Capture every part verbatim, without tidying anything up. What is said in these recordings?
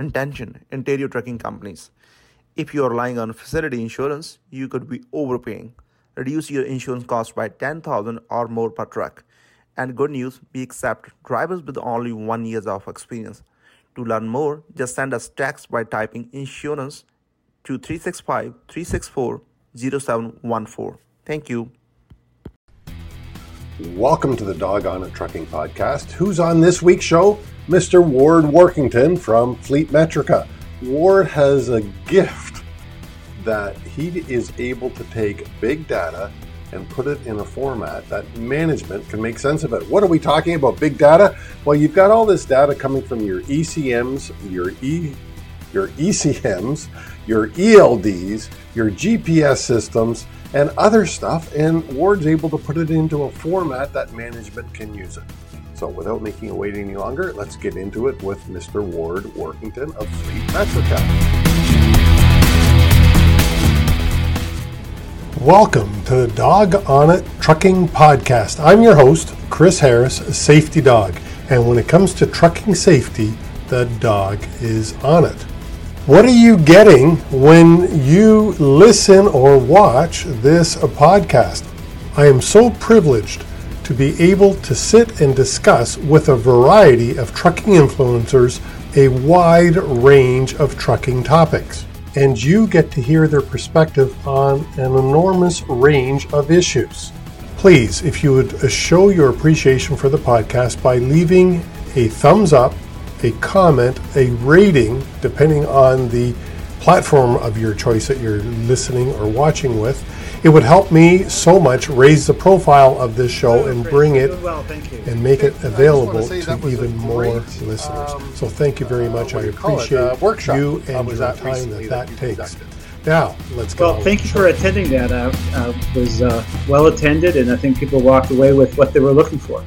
intention interior trucking companies. If you are relying on facility insurance, you could be overpaying. Reduce your insurance cost by ten thousand dollars or more per truck. And good news, we accept drivers with only one year of experience. To learn more, just send us text by typing insurance to three six five, three six four, zero seven one four. Thank you. Welcome to the Doggone It Trucking Podcast. Who's on this week's show? Mister Ward Warkentin from Fleetmetrica. Ward has a gift that he is able to take big data and put it in a format that management can make sense of it. What are we talking about? Big data? Well, you've got all this data coming from your E C Ms, your E, your E C Ms, your E L Ds, your G P S systems, and other stuff, and Ward's able to put it into a format that management can use it. So without making it wait any longer, let's get into it with Mister Ward Warkentin of Fleetmetrica. Welcome to the Dog On It Trucking Podcast. I'm your host, Chris Harris, Safety Dog. And when it comes to trucking safety, the dog is on it. What are you getting when you listen or watch this podcast? I am so privileged to be able to sit and discuss with a variety of trucking influencers a wide range of trucking topics. And you get to hear their perspective on an enormous range of issues. Please, if you would show your appreciation for the podcast by leaving a thumbs up, a comment, a rating, depending on the platform of your choice that you're listening or watching with. It would help me so much raise the profile of this show and bring it well, and make it available to even more great, listeners. Um, so thank you very much. Uh, I appreciate it, uh, workshop you and your time that that, that takes. Conducted. Now, let's go. Well, thank you for attending that. Uh, uh, it was uh, well attended, and I think people walked away with what they were looking for.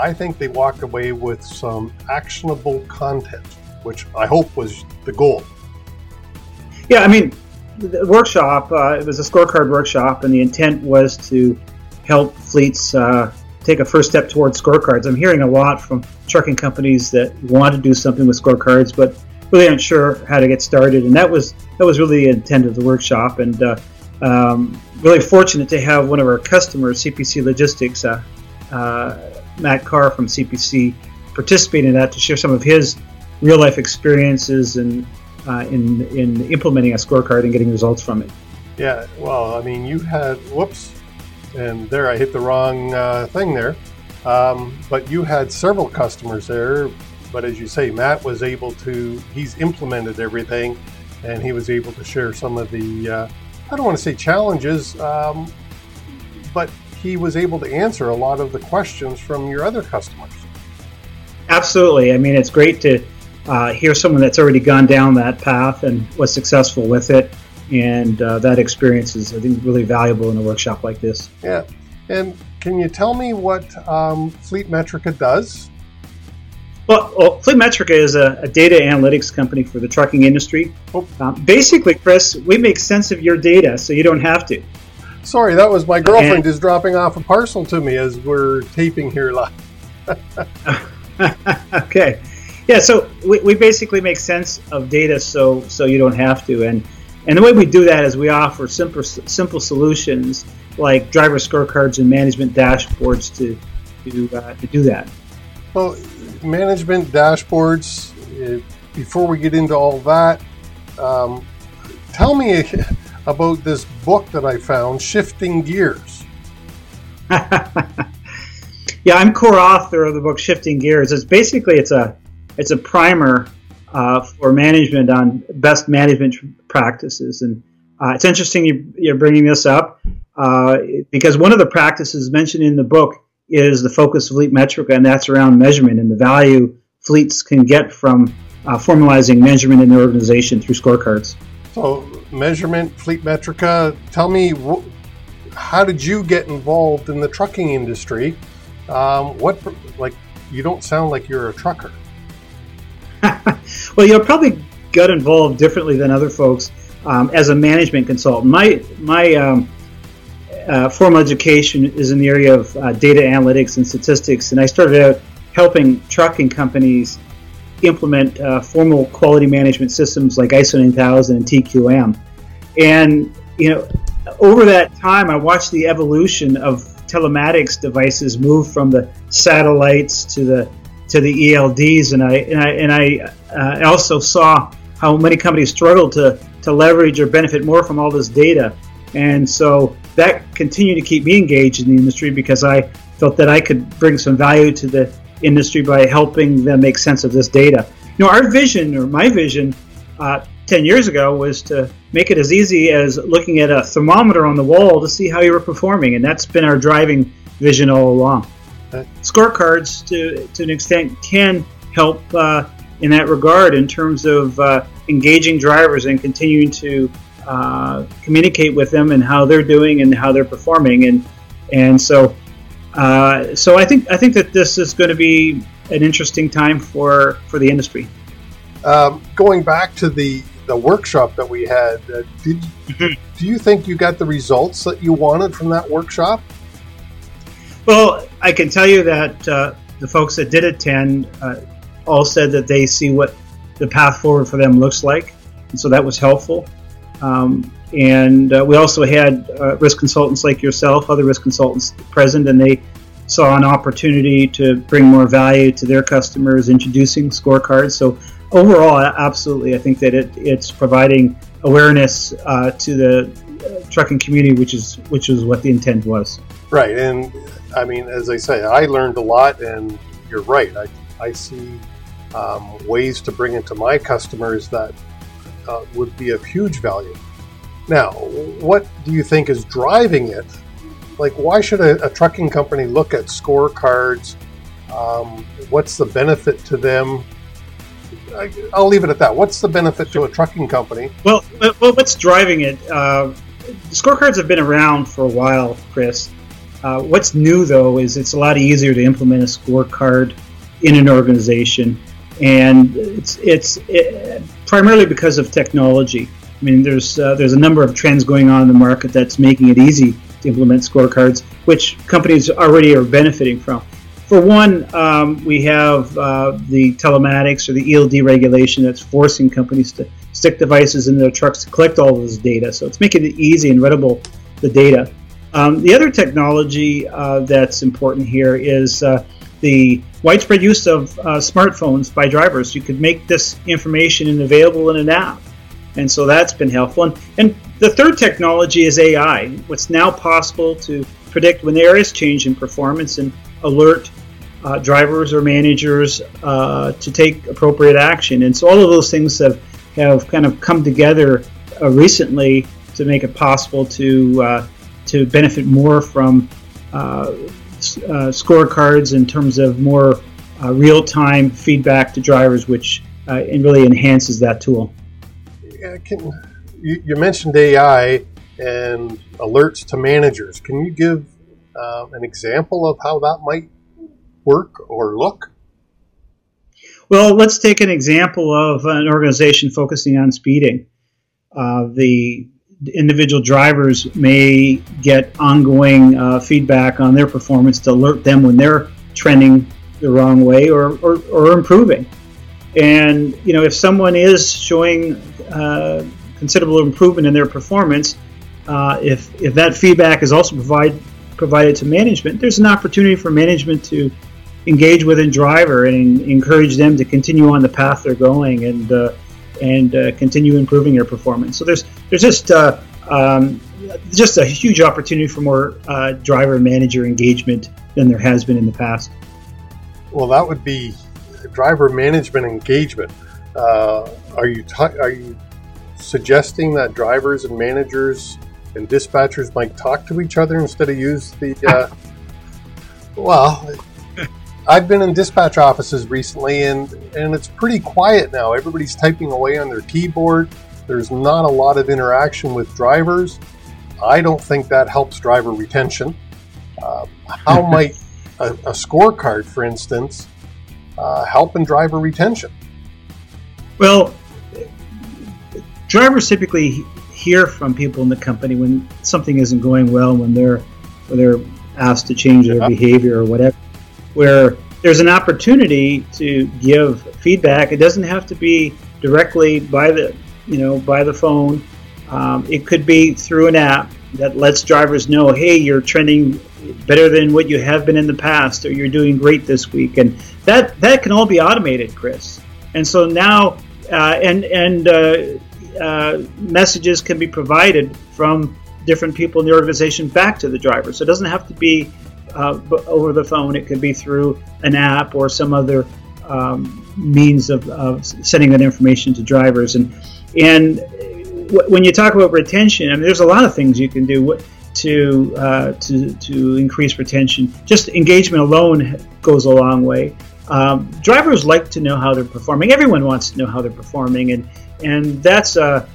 I think they walked away with some actionable content, which I hope was the goal. Yeah, I mean, the workshop, uh, it was a scorecard workshop, and the intent was to help fleets uh, take a first step towards scorecards. I'm hearing a lot from trucking companies that want to do something with scorecards, but really aren't sure how to get started. And that was that was really the intent of the workshop. And uh, um, really fortunate to have one of our customers, C P C Logistics, uh, uh Matt Carr from C P C, participating in that to share some of his real-life experiences and uh, in in implementing a scorecard and getting results from it. Yeah, well, I mean, you had, whoops, and there I hit the wrong uh, thing there, um, but you had several customers there, but as you say, Matt was able to, he's implemented everything, and he was able to share some of the, uh, I don't want to say challenges, um, but he was able to answer a lot of the questions from your other customers. Absolutely. I mean, it's great to uh, hear someone that's already gone down that path and was successful with it. And uh, that experience is, I think, really valuable in a workshop like this. Yeah. And can you tell me what um, Fleetmetrica does? Well, well Fleetmetrica is a, a data analytics company for the trucking industry. Oh. Um, basically, Chris, we make sense of your data so you don't have to. Sorry, that was my girlfriend just dropping off a parcel to me as we're taping here live. Okay. Yeah, so we, we basically make sense of data so so you don't have to. And and the way we do that is we offer simple simple solutions like driver scorecards and management dashboards to, to, uh, to do that. Well, management dashboards, uh, before we get into all that, um, tell me about this book that I found, Shifting Gears. Yeah, I'm co-author of the book Shifting Gears. It's basically it's a it's a primer uh, for management on best management practices, and uh, it's interesting you, you're bringing this up uh, because one of the practices mentioned in the book is the focus of Fleetmetrica, and that's around measurement and the value fleets can get from uh, formalizing measurement in their organization through scorecards. So. Measurement, Fleetmetrica. Tell me, wh- how did you get involved in the trucking industry? Um, what, like, you don't sound like you're a trucker. Well, you probably got involved differently than other folks um, as a management consultant. My my um, uh, formal education is in the area of uh, data analytics and statistics, and I started out helping trucking companies implement uh, formal quality management systems like I S O nine thousand and T Q M. And, you know, over that time, I watched the evolution of telematics devices move from the satellites to the to the E L Ds, and I and I, and I uh, also saw how many companies struggled to to leverage or benefit more from all this data. And so that continued to keep me engaged in the industry because I felt that I could bring some value to the industry by helping them make sense of this data. You know, our vision, or my vision, uh, ten years ago was to make it as easy as looking at a thermometer on the wall to see how you were performing, and that's been our driving vision all along. Uh, scorecards, to to an extent, can help uh, in that regard in terms of uh, engaging drivers and continuing to uh, communicate with them and how they're doing and how they're performing, and and so uh, so I think I think that this is going to be an interesting time for for the industry. Um, going back to the. the workshop that we had, uh, did, do you think you got the results that you wanted from that workshop? Well, I can tell you that uh, the folks that did attend uh, all said that they see what the path forward for them looks like, and so that was helpful. Um, and uh, we also had uh, risk consultants like yourself, other risk consultants present, and they saw an opportunity to bring more value to their customers introducing scorecards. So overall, absolutely, I think that it, it's providing awareness uh, to the uh, trucking community, which is which is what the intent was. Right, and I mean, as I say, I learned a lot, and you're right. I I see um, ways to bring it to my customers that uh, would be of huge value. Now, what do you think is driving it? Like, why should a, a trucking company look at scorecards? Um, what's the benefit to them? I'll leave it at that. What's the benefit to a trucking company? Well, well what's driving it? Uh, scorecards have been around for a while, Chris. Uh, what's new, though, is it's a lot easier to implement a scorecard in an organization, and it's it's it, primarily because of technology. I mean, there's uh, there's a number of trends going on in the market that's making it easy to implement scorecards, which companies already are benefiting from. For one, um, we have uh, the telematics or the E L D regulation that's forcing companies to stick devices in their trucks to collect all of this data. So it's making it easy and readable, the data. Um, the other technology uh, that's important here is uh, the widespread use of uh, smartphones by drivers. You could make this information available in an app. And so that's been helpful. And, and the third technology is A I. What's now possible to predict when there is change in performance and alert uh, drivers or managers uh, to take appropriate action. And so all of those things have, have kind of come together uh, recently to make it possible to uh, to benefit more from uh, uh, scorecards in terms of more uh, real-time feedback to drivers, which uh, and really enhances that tool. Yeah, can, you, you mentioned A I and alerts to managers. Can you give Um, an example of how that might work or look? Well, let's take an example of an organization focusing on speeding. Uh, the individual drivers may get ongoing uh, feedback on their performance to alert them when they're trending the wrong way or, or, or improving. And, you know, if someone is showing uh, considerable improvement in their performance, uh, if, if that feedback is also provided provided to management, there's an opportunity for management to engage with a driver and encourage them to continue on the path they're going and uh, and uh, continue improving their performance. So there's there's just uh, um, just a huge opportunity for more uh, driver manager engagement than there has been in the past. Well, that would be driver management engagement. Uh, are you t- are you suggesting that drivers and managers and dispatchers might talk to each other instead of use the, uh, well, I've been in dispatch offices recently and, and it's pretty quiet now. Everybody's typing away on their keyboard. There's not a lot of interaction with drivers. I don't think that helps driver retention. Uh, how might a, a scorecard, for instance, uh, help in driver retention? Well, drivers typically hear from people in the company when something isn't going well, when they're when they're asked to change their yeah. behavior or whatever, where there's an opportunity to give feedback. It doesn't have to be directly by the, you know, by the phone. Um, it could be through an app that lets drivers know, hey, you're trending better than what you have been in the past, or you're doing great this week. And that, that can all be automated, Chris. And so now, uh, and, and uh, uh, messages can be provided from different people in the organization back to the driver. So it doesn't have to be uh, over the phone. It could be through an app or some other um, means of, of sending that information to drivers. And, and when you talk about retention, I mean, there's a lot of things you can do to uh, to to increase retention. Just engagement alone goes a long way. Um, drivers like to know how they're performing. Everyone wants to know how they're performing, and and that's a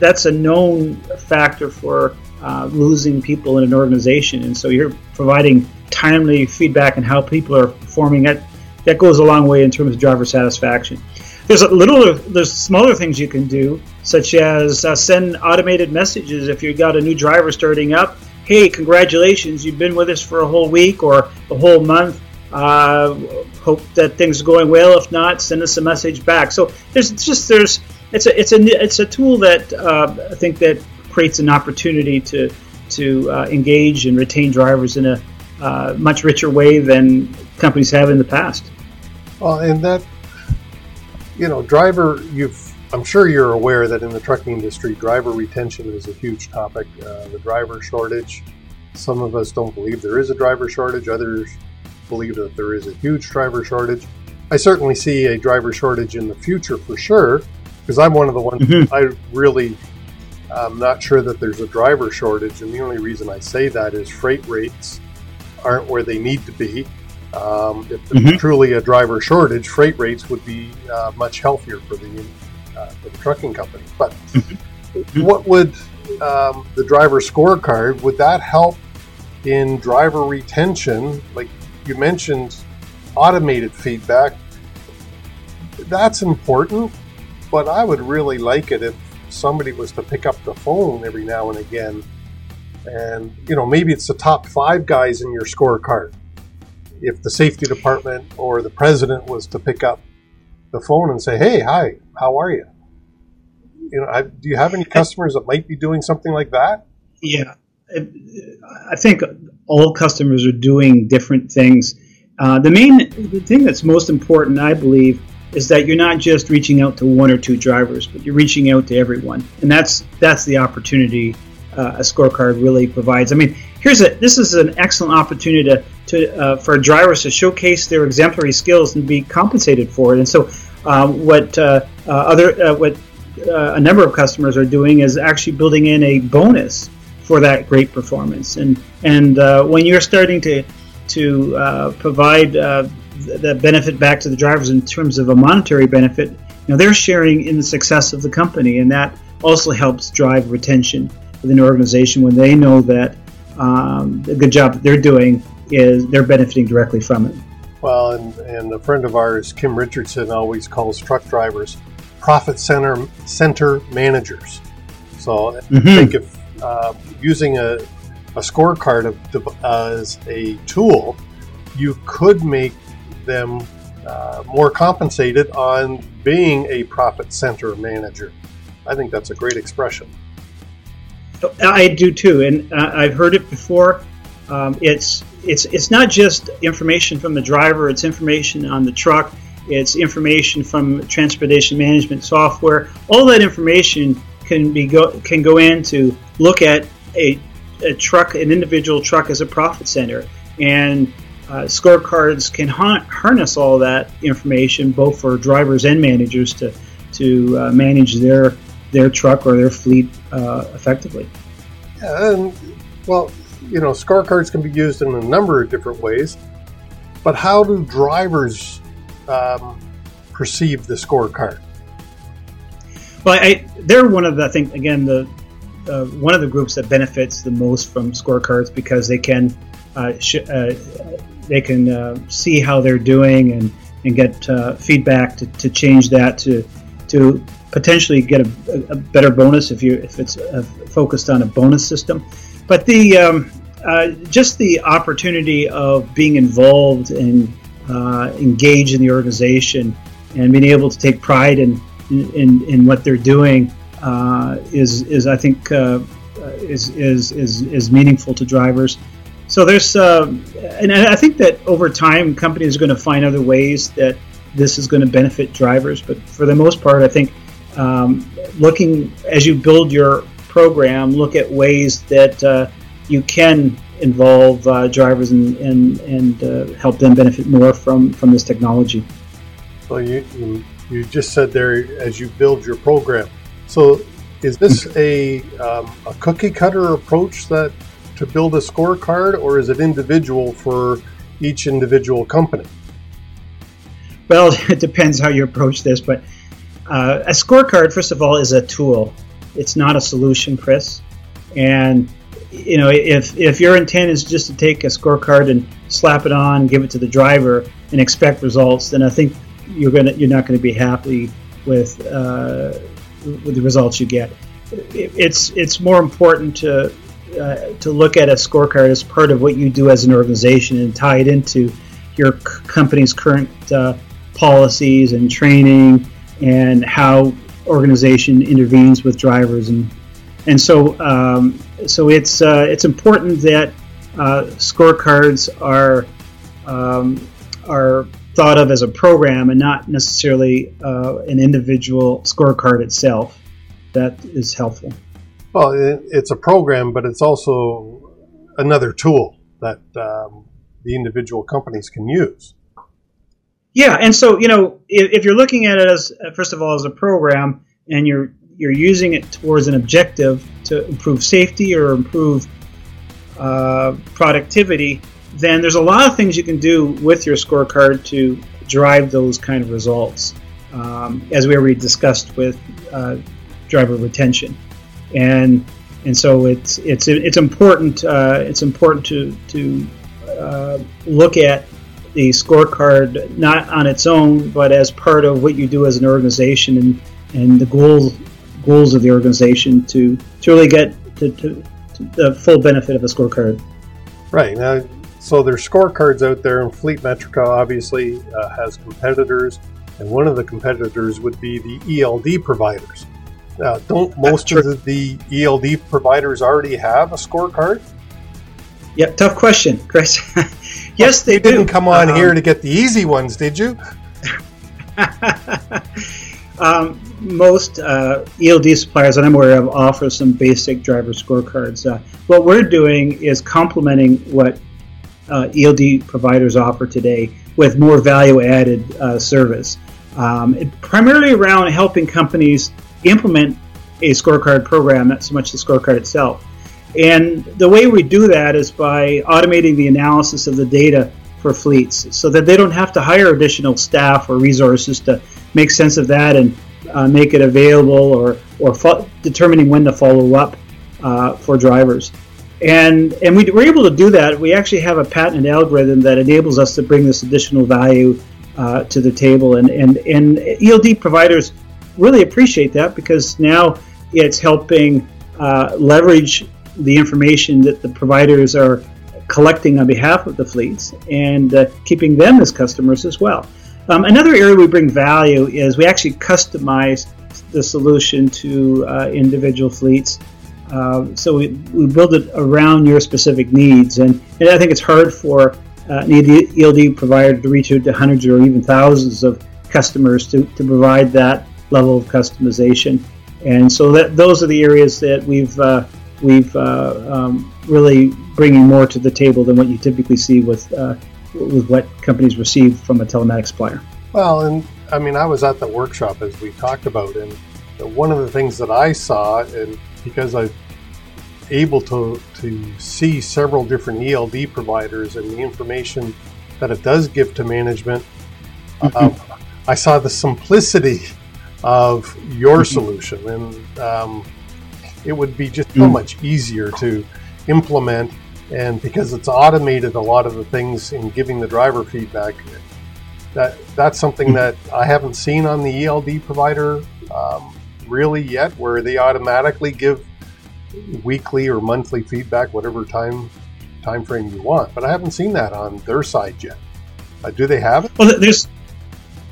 that's a known factor for uh, losing people in an organization. And so you're providing timely feedback on how people are performing. That that goes a long way in terms of driver satisfaction. There's a little, there's smaller things you can do, such as uh, send automated messages if you've got a new driver starting up. Hey, congratulations! You've been with us for a whole week or a whole month. Uh, hope that things are going well. If not, send us a message back. So there's it's just there's it's a it's a it's a tool that uh, I think that creates an opportunity to to uh, engage and retain drivers in a uh, much richer way than companies have in the past. Well, and that. You know, driver, you've, I'm sure you're aware that in the trucking industry, driver retention is a huge topic. Uh, the driver shortage, some of us don't believe there is a driver shortage. Others believe that there is a huge driver shortage. I certainly see a driver shortage in the future for sure, because I'm one of the ones, mm-hmm. I really, I'm not sure that there's a driver shortage. And the only reason I say that is freight rates aren't where they need to be. Um, if there's mm-hmm. truly a driver shortage, freight rates would be uh, much healthier for the uh, for the trucking company. But mm-hmm. what would um, the driver scorecard, would that help in driver retention? Like you mentioned, automated feedback, that's important, but I would really like it if somebody was to pick up the phone every now and again. And, you know, maybe it's the top five guys in your scorecard. If the safety department or the president was to pick up the phone and say, hey, hi, how are you? You know, I, do you have any customers that might be doing something like that? Yeah, I think all customers are doing different things. Uh, the main the thing that's most important, I believe, is that you're not just reaching out to one or two drivers, but you're reaching out to everyone. And that's that's the opportunity Uh, a scorecard really provides. I mean, here's a this is an excellent opportunity to, to uh, for drivers to showcase their exemplary skills and be compensated for it. And so, um, what uh, uh, other uh, what uh, a number of customers are doing is actually building in a bonus for that great performance. And and uh, when you're starting to to uh, provide uh, the benefit back to the drivers in terms of a monetary benefit, you know, they're sharing in the success of the company, and that also helps drive retention within an organization when they know that um, the good job that they're doing is they're benefiting directly from it. Well, and, and a friend of ours, Kim Richardson, always calls truck drivers profit center center managers. So mm-hmm. I think if uh, using a, a scorecard of, uh, as a tool, you could make them uh, more compensated on being a profit center manager. I think that's a great expression. I do too, and uh, I've heard it before. Um, it's it's it's not just information from the driver; it's information on the truck, it's information from transportation management software. All that information can be go can go in to look at a a truck, an individual truck, as a profit center, and uh, scorecards can ha- harness all that information, both for drivers and managers to to uh, manage their. their truck or their fleet uh, effectively. Yeah, and, well, you know, scorecards can be used in a number of different ways, but how do drivers um, perceive the scorecard? Well, I, they're one of the, I think, again, the uh, one of the groups that benefits the most from scorecards because they can uh, sh- uh, they can uh, see how they're doing and, and get uh, feedback to, to change that to to potentially get a, a better bonus if you if it's uh, focused on a bonus system. But the um, uh, just the opportunity of being involved in uh, engaged in the organization and being able to take pride in in, in what they're doing uh, is is I think uh, is, is is is meaningful to drivers. So there's uh, and I think that over time companies are going to find other ways that this is going to benefit drivers. But for the most part, I think um, looking as you build your program, look at ways that uh, you can involve uh, drivers and and, and uh, help them benefit more from, from this technology. Well, you, you you just said there as you build your program. So is this a um, a cookie cutter approach that to build a scorecard, or is it individual for each individual company? Well, it depends how you approach this, but uh, a scorecard, first of all, is a tool. It's not a solution, Chris. And you know, if if your intent is just to take a scorecard and slap it on, give it to the driver, and expect results, then I think you're gonna you're not going to be happy with uh, with the results you get. It, it's it's more important to uh, to look at a scorecard as part of what you do as an organization and tie it into your c- company's current uh, policies and training and how organization intervenes with drivers and and so um, so it's uh, it's important that uh, scorecards are um, are thought of as a program and not necessarily uh, an individual scorecard itself. That is helpful. Well, it, it's a program, but it's also another tool that um, the individual companies can use. Yeah, and so you know, if, if you're looking at it as first of all as a program, and you're you're using it towards an objective to improve safety or improve uh, productivity, then there's a lot of things you can do with your scorecard to drive those kind of results, um, as we already discussed with uh, driver retention, and and so it's it's it's important uh, it's important to to uh, look at the scorecard not on its own, but as part of what you do as an organization and and the goals. goals of the organization to, to really get to, to, to the full benefit of a scorecard. Right. Now, so there's scorecards out there, and Fleetmetrica obviously uh, has competitors, and one of the competitors would be the E L D providers. Now, don't most of the E L D providers already have a scorecard? Yeah, tough question, Chris. Yes, they do. You didn't come on um, here to get the easy ones, did you? Um, most uh, E L D suppliers that I'm aware of offer some basic driver scorecards. Uh, what we're doing is complementing what uh, E L D providers offer today with more value-added uh, service, um, it, primarily around helping companies implement a scorecard program, not so much the scorecard itself. And the way we do that is by automating the analysis of the data for fleets so that they don't have to hire additional staff or resources to make sense of that and uh, make it available or or fo- determining when to follow up uh, for drivers. And and we, we're able to do that. We actually have a patented algorithm that enables us to bring this additional value uh, to the table. And, and, and E L D providers really appreciate that because now it's helping uh, leverage the information that the providers are collecting on behalf of the fleets and uh, keeping them as customers as well. Um, another area we bring value is we actually customize the solution to uh, individual fleets. Uh, so we, we build it around your specific needs. And, and I think it's hard for uh, an E L D provider to reach out to hundreds or even thousands of customers to, to provide that level of customization. And so that, those are the areas that we've uh, we've uh, um, really bringing more to the table than what you typically see with uh, with what companies receive from a telematics supplier. Well, and I mean, I was at the workshop as we talked about, and one of the things that I saw, and because I'm able to to see several different E L D providers and the information that it does give to management, mm-hmm. um, I saw the simplicity of your mm-hmm. solution, and um, it would be just mm-hmm. so much easier to implement. And because it's automated a lot of the things in giving the driver feedback, that that's something that I haven't seen on the E L D provider um, really yet, where they automatically give weekly or monthly feedback, whatever time time frame you want. But I haven't seen that on their side yet. Uh, do they have it? Well, there's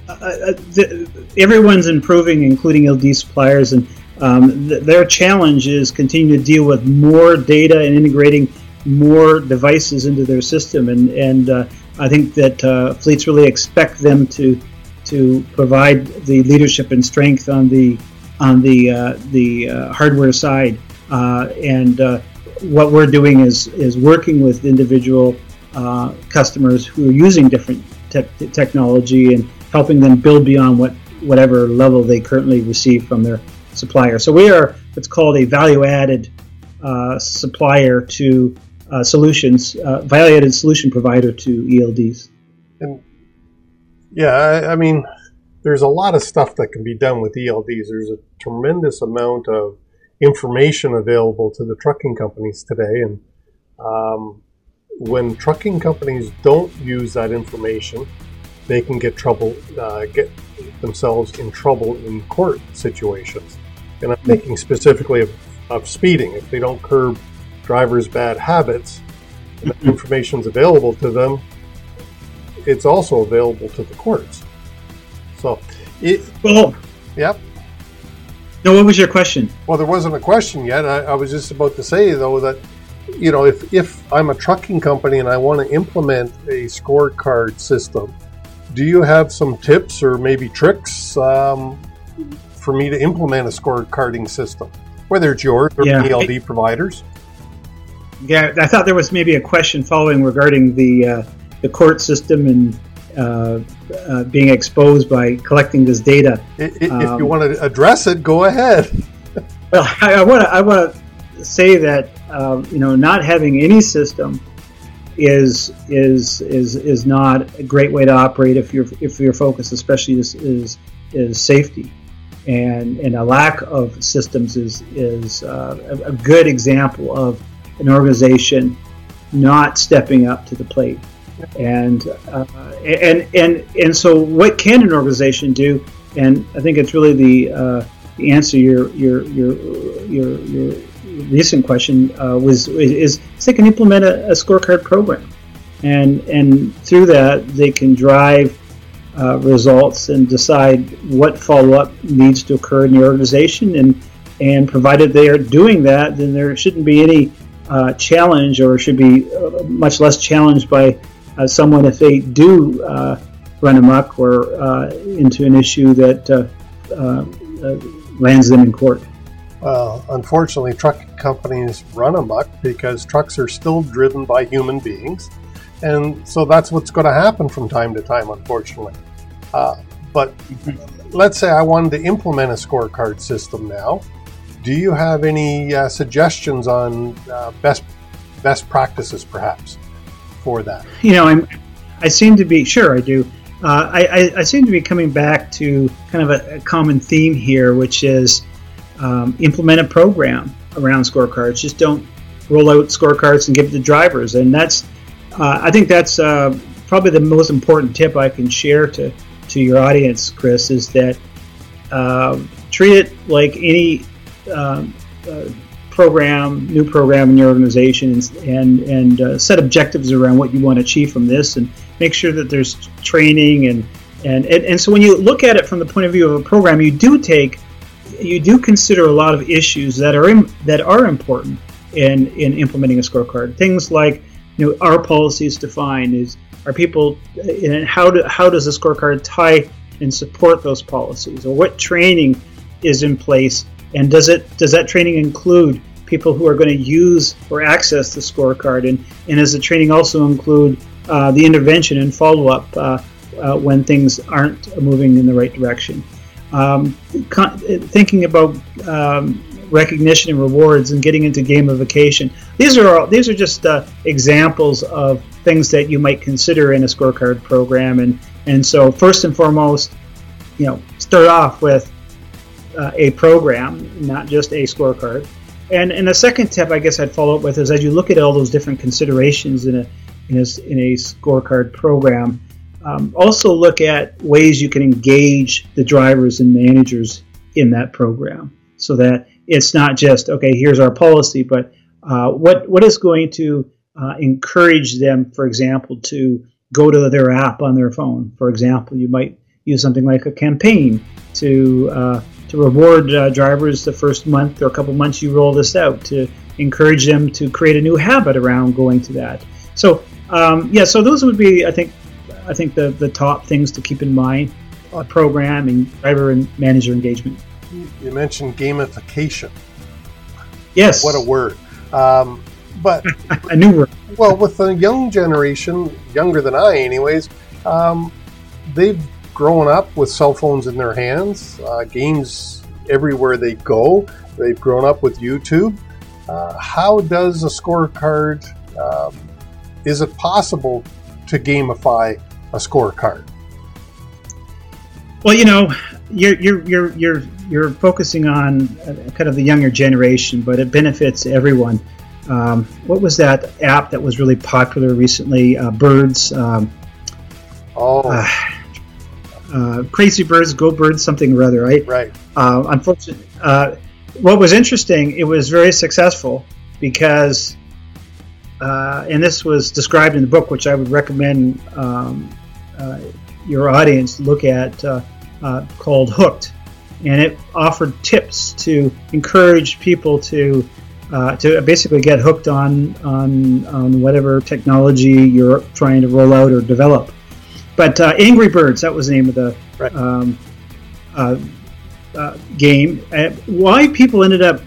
uh, the, everyone's improving, including L D suppliers, and um, th- their challenge is continuing to deal with more data and integrating more devices into their system. And and uh, I think that uh, fleets really expect them to to provide the leadership and strength on the on the uh, the uh, hardware side. Uh, and uh, what we're doing is is working with individual uh, customers who are using different te- technology and helping them build beyond what whatever level they currently receive from their supplier. So we are what's called a value-added uh, supplier to uh, solutions, uh, value-added solution provider to E L Ds. And yeah, I, I mean, there's a lot of stuff that can be done with E L Ds. There's a tremendous amount of information available to the trucking companies today, and um, when trucking companies don't use that information, they can get trouble, uh, get themselves in trouble in court situations. And I'm thinking specifically of, of speeding. If they don't curb drivers' bad habits, and that information's available to them, it's also available to the courts. So, it, well, yep. No, what was your question? Well, there wasn't a question yet. I, I was just about to say, though, that, you know, if, if I'm a trucking company and I want to implement a scorecard system, do you have some tips or maybe tricks um, for me to implement a scorecarding system, whether it's yours or yeah. E L D I, providers? Yeah, I thought there was maybe a question following regarding the uh, the court system and Uh, uh, being exposed by collecting this data. If, um, if you want to address it, go ahead. Well, I want to I want to say that uh, you know, not having any system is is is is not a great way to operate if your if your focus, especially, is is, is safety, and and a lack of systems is is uh, a, a good example of an organization not stepping up to the plate. And uh, and and and so, what can an organization do? And I think it's really the uh, the answer your your your your your recent question uh, was is, is they can implement a, a scorecard program, and and through that they can drive uh, results and decide what follow up needs to occur in the organization, and and provided they are doing that, then there shouldn't be any uh, challenge, or should be much less challenged by Uh, someone if they do uh, run amok or uh, into an issue that uh, uh, lands them in court. Well, unfortunately, truck companies run amok because trucks are still driven by human beings, and so that's what's going to happen from time to time, unfortunately. Uh, but let's say I wanted to implement a scorecard system now. Do you have any uh, suggestions on uh, best best practices, perhaps, for that? You know, I'm, I seem to be, sure I do, uh, I, I, I seem to be coming back to kind of a, a common theme here, which is um, implement a program around scorecards. Just don't roll out scorecards and give it to drivers. And that's, uh, I think that's uh, probably the most important tip I can share to, to your audience, Chris, is that uh, treat it like any uh, uh, program, new program in your organization, and and uh, set objectives around what you want to achieve from this, and make sure that there's training, and, and and and so when you look at it from the point of view of a program, you do take, you do consider a lot of issues that are in, that are important in in implementing a scorecard. Things like, you know, are policies defined? Is are people, and how do how does the scorecard tie and support those policies, or what training is in place? And does it does that training include people who are going to use or access the scorecard? And, and does the training also include uh, the intervention and follow-up uh, uh, when things aren't moving in the right direction? Um, con- thinking about um, recognition and rewards and getting into gamification. These are all, these are just uh, examples of things that you might consider in a scorecard program. And, and so first and foremost, you know, start off with Uh, a program, not just a scorecard. And and the second tip I guess I'd follow up with is, as you look at all those different considerations in a in a, in a scorecard program, um, also look at ways you can engage the drivers and managers in that program, so that it's not just, okay, here's our policy, but uh, what what is going to uh, encourage them, for example, to go to their app on their phone. For example, you might use something like a campaign to uh, to reward uh, drivers the first month or a couple months you roll this out, to encourage them to create a new habit around going to that. So um, yeah, so those would be, I think, I think the, the top things to keep in mind: a program and driver and manager engagement. You mentioned gamification. Yes. What a word. Um, but a new word. Well, with the young generation, younger than I anyways, um, they've grown up with cell phones in their hands, uh, games everywhere they go. They've grown up with YouTube. Uh, how does a scorecard, um, is it possible to gamify a scorecard? Well, you know, you're you're you're you're you're focusing on kind of the younger generation, but it benefits everyone. Um, what was that app that was really popular recently? Uh, Birds. Um, oh. Uh, uh, Crazy Birds, Go Birds, something or other, right? Right. Uh, unfortunately, uh, what was interesting, it was very successful because, uh, and this was described in the book, which I would recommend um, uh, your audience look at, uh, uh, called Hooked. And it offered tips to encourage people to uh, to basically get hooked on, on on whatever technology you're trying to roll out or develop. But uh, Angry Birds, that was the name of the right. um, uh, uh, game. And why people ended up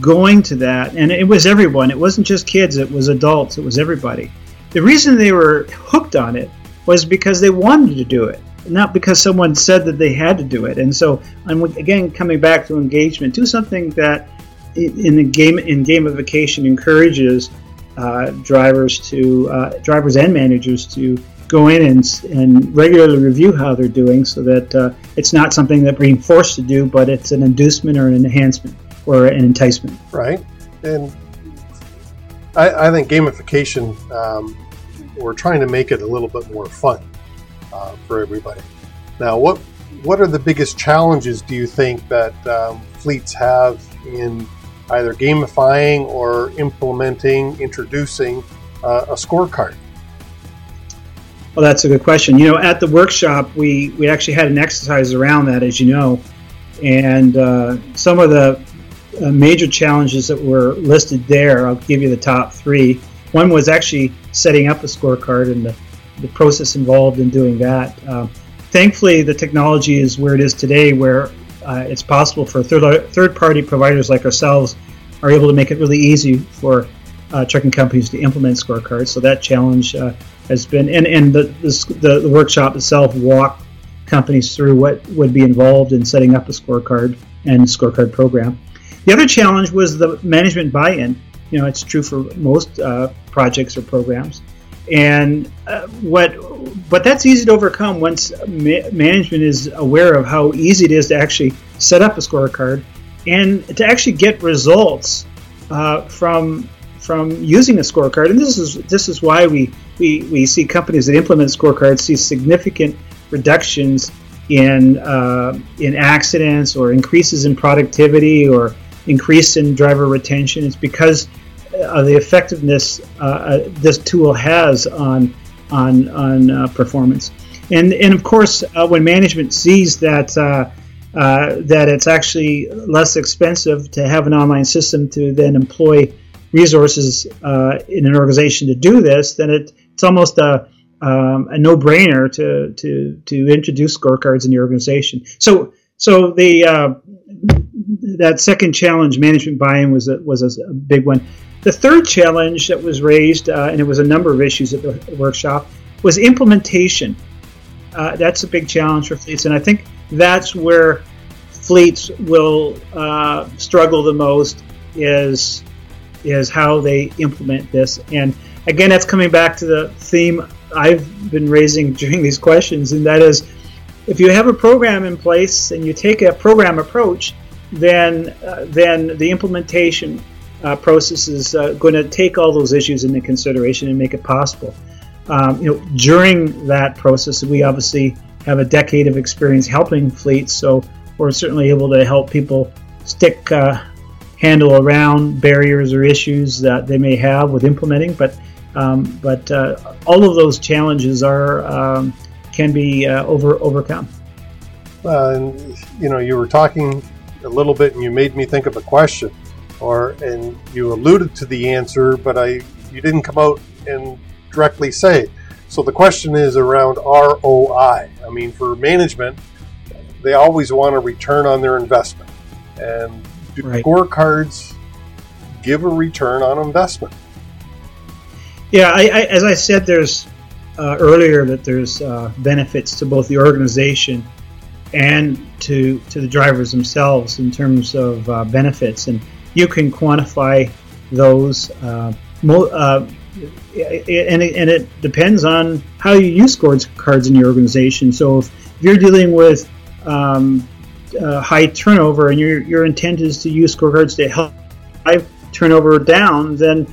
going to that, and it was everyone. It wasn't just kids. It was adults. It was everybody. The reason they were hooked on it was because they wanted to do it, not because someone said that they had to do it. And so, I'm again coming back to engagement. Do something that, in the game, in gamification, encourages uh, drivers to uh, drivers and managers to go in and and regularly review how they're doing, so that uh, it's not something that being forced to do, but it's an inducement or an enhancement or an enticement. Right, and I, I think gamification. Um, We're trying to make it a little bit more fun uh, for everybody. Now, what what are the biggest challenges do you think that um, fleets have in either gamifying or implementing, introducing uh, a scorecard? Well, that's a good question. You know, at the workshop, we, we actually had an exercise around that, as you know, and uh, some of the uh, major challenges that were listed there, I'll give you the top three. One was actually setting up a scorecard and the, the process involved in doing that. Uh, thankfully, the technology is where it is today, where uh, it's possible for third, third-party providers like ourselves are able to make it really easy for uh, trucking companies to implement scorecards. So that challenge uh, has been, and, and the, the, the workshop itself walked companies through what would be involved in setting up a scorecard and scorecard program. The other challenge was the management buy-in. You know, it's true for most uh, projects or programs, and uh, what, but that's easy to overcome once ma- management is aware of how easy it is to actually set up a scorecard and to actually get results uh, from from using a scorecard. And this is this is why we, we, we see companies that implement scorecards see significant reductions in uh, in accidents or increases in productivity or increase in driver retention. It's because of the effectiveness uh, uh, this tool has on on on uh, performance, and and of course uh, when management sees that uh, uh, that it's actually less expensive to have an online system to then employ resources uh, in an organization to do this, then it, it's almost a um, a no-brainer to to to introduce scorecards in the organization. So so the uh, that second challenge, management buy-in, was a, was a big one. The third challenge that was raised, uh, and it was a number of issues at the workshop, was implementation. Uh, that's a big challenge for fleets, and I think that's where fleets will uh, struggle the most, is is how they implement this. And again, that's coming back to the theme I've been raising during these questions, and that is, if you have a program in place and you take a program approach, then uh, then the implementation uh, process is uh, going to take all those issues into consideration and make it possible. Um, you know, during that process, we obviously have a decade of experience helping fleets, so we're certainly able to help people stick uh, handle around barriers or issues that they may have with implementing. But Um, but uh, all of those challenges are um, can be uh, over overcome. Uh, and, you know, you were talking a little bit, and you made me think of a question, or and you alluded to the answer, but I you didn't come out and directly say it. So the question is around R O I. I mean, for management, they always want a return on their investment, and do right. scorecards give a return on investment? Yeah, I, I, as I said, there's uh, earlier that there's uh, benefits to both the organization and to to the drivers themselves in terms of uh, benefits, and you can quantify those. Uh, mo- uh, and, it, and it depends on how you use scorecards in your organization. So if you're dealing with um, uh, high turnover, and your your intent is to use scorecards to help drive turnover down, then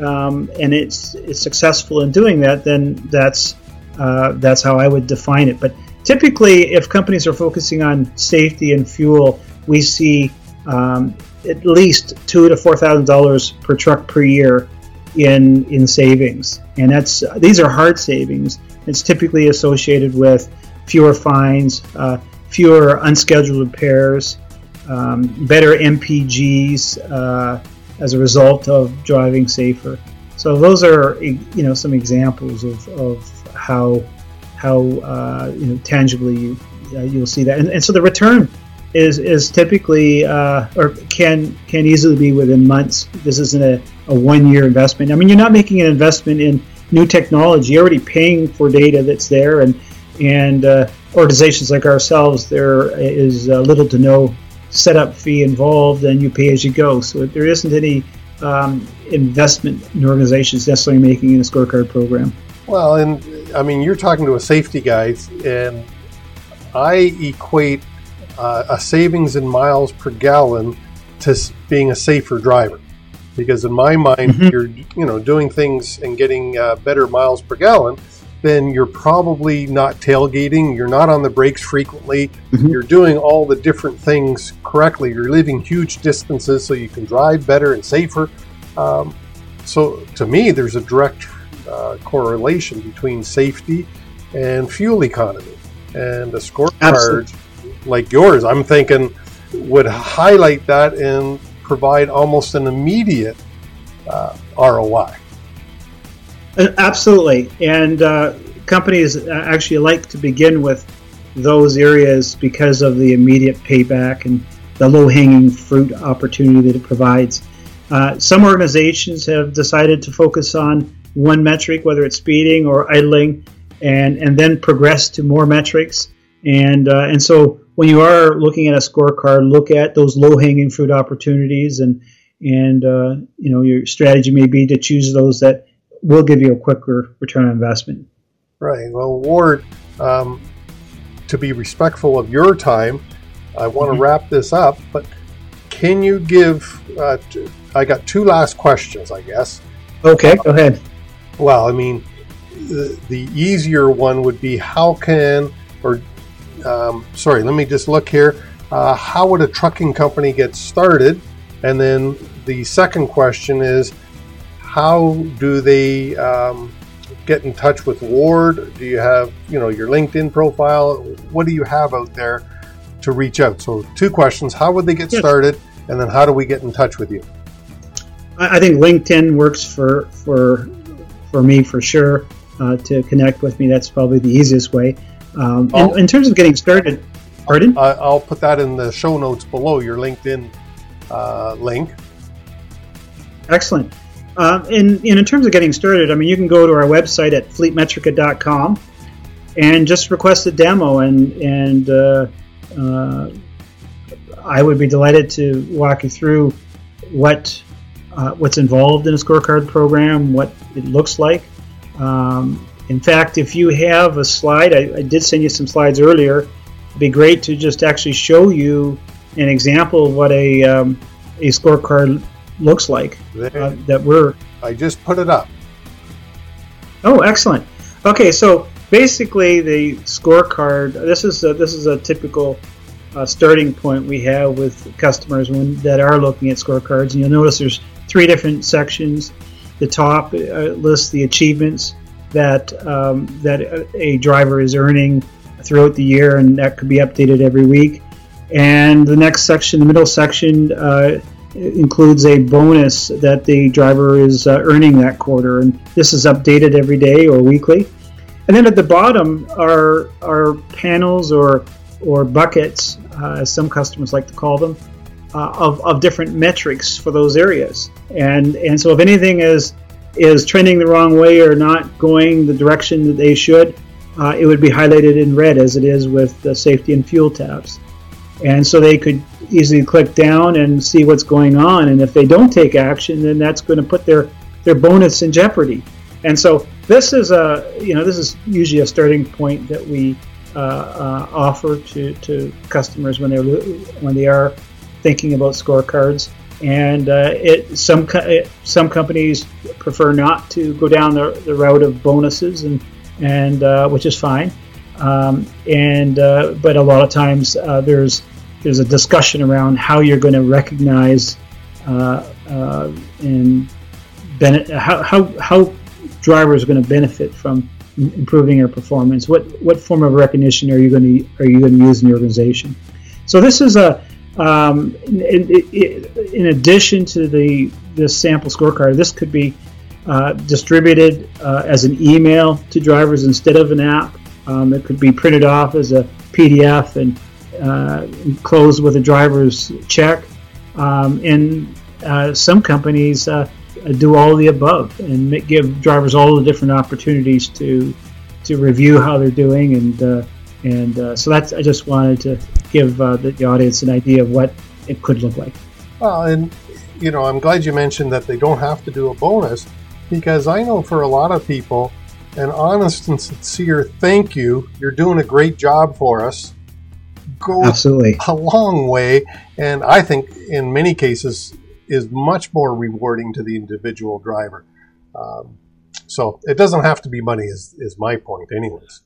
Um, and it's, it's successful in doing that, then that's uh, that's how I would define it. But typically, if companies are focusing on safety and fuel, we see um, at least two to four thousand dollars per truck per year in in savings, and that's these are hard savings. It's typically associated with fewer fines, uh, fewer unscheduled repairs, um, better M P Gs. Uh, as a result of driving safer. So those are, you know, some examples of, of how how uh, you know, tangibly you, uh, you'll see that. And, and so the return is is typically uh, or can can easily be within months. This isn't a, a one-year investment. I mean, you're not making an investment in new technology. You're already paying for data that's there, and and uh, organizations like ourselves, there is uh, little to no setup fee involved, and you pay as you go. So there isn't any um, investment an organization is necessarily making in a scorecard program. Well, and I mean, you're talking to a safety guy, and I equate uh, a savings in miles per gallon to being a safer driver, because in my mind, mm-hmm. you're you know doing things and getting uh, better miles per gallon. Then you're probably not tailgating, you're not on the brakes frequently, mm-hmm. you're doing all the different things correctly, you're leaving huge distances so you can drive better and safer. Um, so to me, there's a direct uh, correlation between safety and fuel economy. And a scorecard like yours, I'm thinking, would highlight that and provide almost an immediate uh, R O I. Absolutely, and uh, companies actually like to begin with those areas because of the immediate payback and the low-hanging fruit opportunity that it provides. Uh, some organizations have decided to focus on one metric, whether it's speeding or idling, and, and then progress to more metrics. And uh, and so when you are looking at a scorecard, look at those low-hanging fruit opportunities, and and uh, you know your strategy may be to choose those that will give you a quicker return on investment. Right. Well, Ward, um, to be respectful of your time, I want to mm-hmm. wrap this up, but can you give, uh, t- I got two last questions, I guess. Okay, uh, go ahead. Well, I mean, the, the easier one would be how can, or um, sorry, let me just look here. Uh, how would a trucking company get started? And then the second question is, how do they um, get in touch with Ward? Do you have, you know, your LinkedIn profile? What do you have out there to reach out? So two questions. How would they get yes. started? And then how do we get in touch with you? I think LinkedIn works for for for me for sure. Uh, to connect with me, that's probably the easiest way. Um, in, in terms of getting started, pardon? I'll put that in the show notes below, your LinkedIn uh, link. Excellent. Uh, and, and in terms of getting started, I mean, you can go to our website at fleet metrica dot com and just request a demo, and and uh, uh, I would be delighted to walk you through what uh, what's involved in a scorecard program, what it looks like. Um, in fact, if you have a slide, I, I did send you some slides earlier. It'd be great to just actually show you an example of what a um, a scorecard looks like uh, that we're I just put it up. Oh, excellent. Okay, so basically the scorecard, this is a, this is a typical uh, starting point we have with customers when that are looking at scorecards, and you'll notice there's three different sections. the top uh, lists the achievements that um, that a driver is earning throughout the year, and that could be updated every week. And the next section, the middle section, uh, includes a bonus that the driver is uh, earning that quarter, and this is updated every day or weekly. And then at the bottom are are panels or or buckets, uh, as some customers like to call them, uh, of of different metrics for those areas. And and so if anything is is trending the wrong way or not going the direction that they should, uh, it would be highlighted in red, as it is with the safety and fuel tabs. And so they could easily click down and see what's going on. And if they don't take action, then that's going to put their, their bonus in jeopardy. And so this is a, you know, this is usually a starting point that we uh, uh, offer to, to customers when they're when they are thinking about scorecards. And uh, it some co- some companies prefer not to go down the, the route of bonuses, and and uh, which is fine. Um, and uh, but a lot of times uh, there's there's a discussion around how you're going to recognize uh, uh, and bene- how how how drivers are going to benefit from improving their performance. What what form of recognition are you going to are you going to use in your organization? So this is a um, in, in, in addition to the this sample scorecard, this could be uh, distributed uh, as an email to drivers instead of an app. Um, it could be printed off as a P D F and uh, enclosed with a driver's check. Um, and uh, some companies uh, do all of the above and make, give drivers all the different opportunities to to review how they're doing. And uh, and uh, so that's I just wanted to give uh, the, the audience an idea of what it could look like. Well, and you know, I'm glad you mentioned that they don't have to do a bonus, because I know for a lot of people, an honest and sincere thank you, you're doing a great job for us, goes Absolutely. a long way, and I think in many cases is much more rewarding to the individual driver. Um, so it doesn't have to be money is, is my point anyways.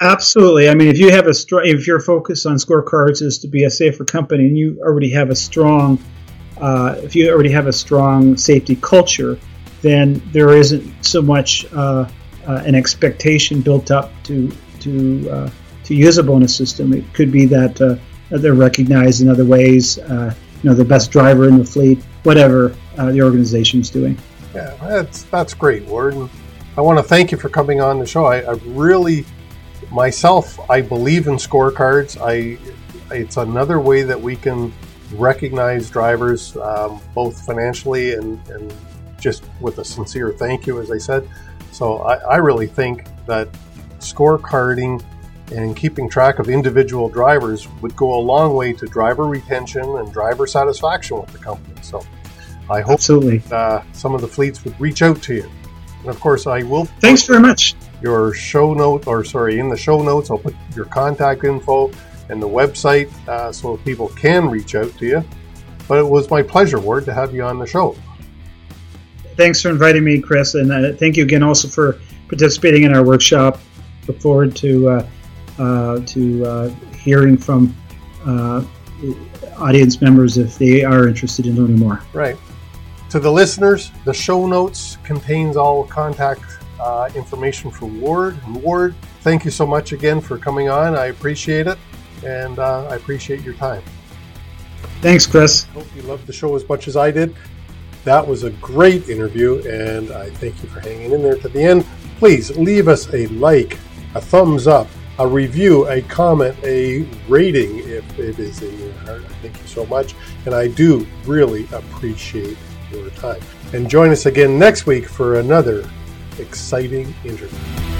Absolutely. I mean, if you have a str- if your focus on scorecards is to be a safer company, and you already have a strong uh, if you already have a strong safety culture, then there isn't so much uh, Uh, an expectation built up to to uh, to use a bonus system. It could be that uh, they're recognized in other ways, uh, you know, the best driver in the fleet, whatever uh, the organization's doing. Yeah, that's that's great, Ward. I want to thank you for coming on the show. I, I really, myself, I believe in scorecards. I it's another way that we can recognize drivers, um, both financially and, and just with a sincere thank you, as I said. So I, I really think that scorecarding and keeping track of individual drivers would go a long way to driver retention and driver satisfaction with the company. So I hope Absolutely. that uh, some of the fleets would reach out to you. And of course, I will. Thanks very much. Your show note, or sorry, in the show notes, I'll put your contact info and the website uh, so people can reach out to you. But it was my pleasure, Ward, to have you on the show. Thanks for inviting me, Chris, and uh, thank you again also for participating in our workshop. Look forward to uh, uh, to uh, hearing from uh, audience members if they are interested in learning more. Right. To the listeners, the show notes contains all contact uh, information for Ward. And Ward, thank you so much again for coming on. I appreciate it, and uh, I appreciate your time. Thanks, Chris. Hope you loved the show as much as I did. That was a great interview, and I thank you for hanging in there to the end. Please leave us a like, a thumbs up, a review, a comment, a rating if it is in your heart. Thank you so much, and I do really appreciate your time. And join us again next week for another exciting interview.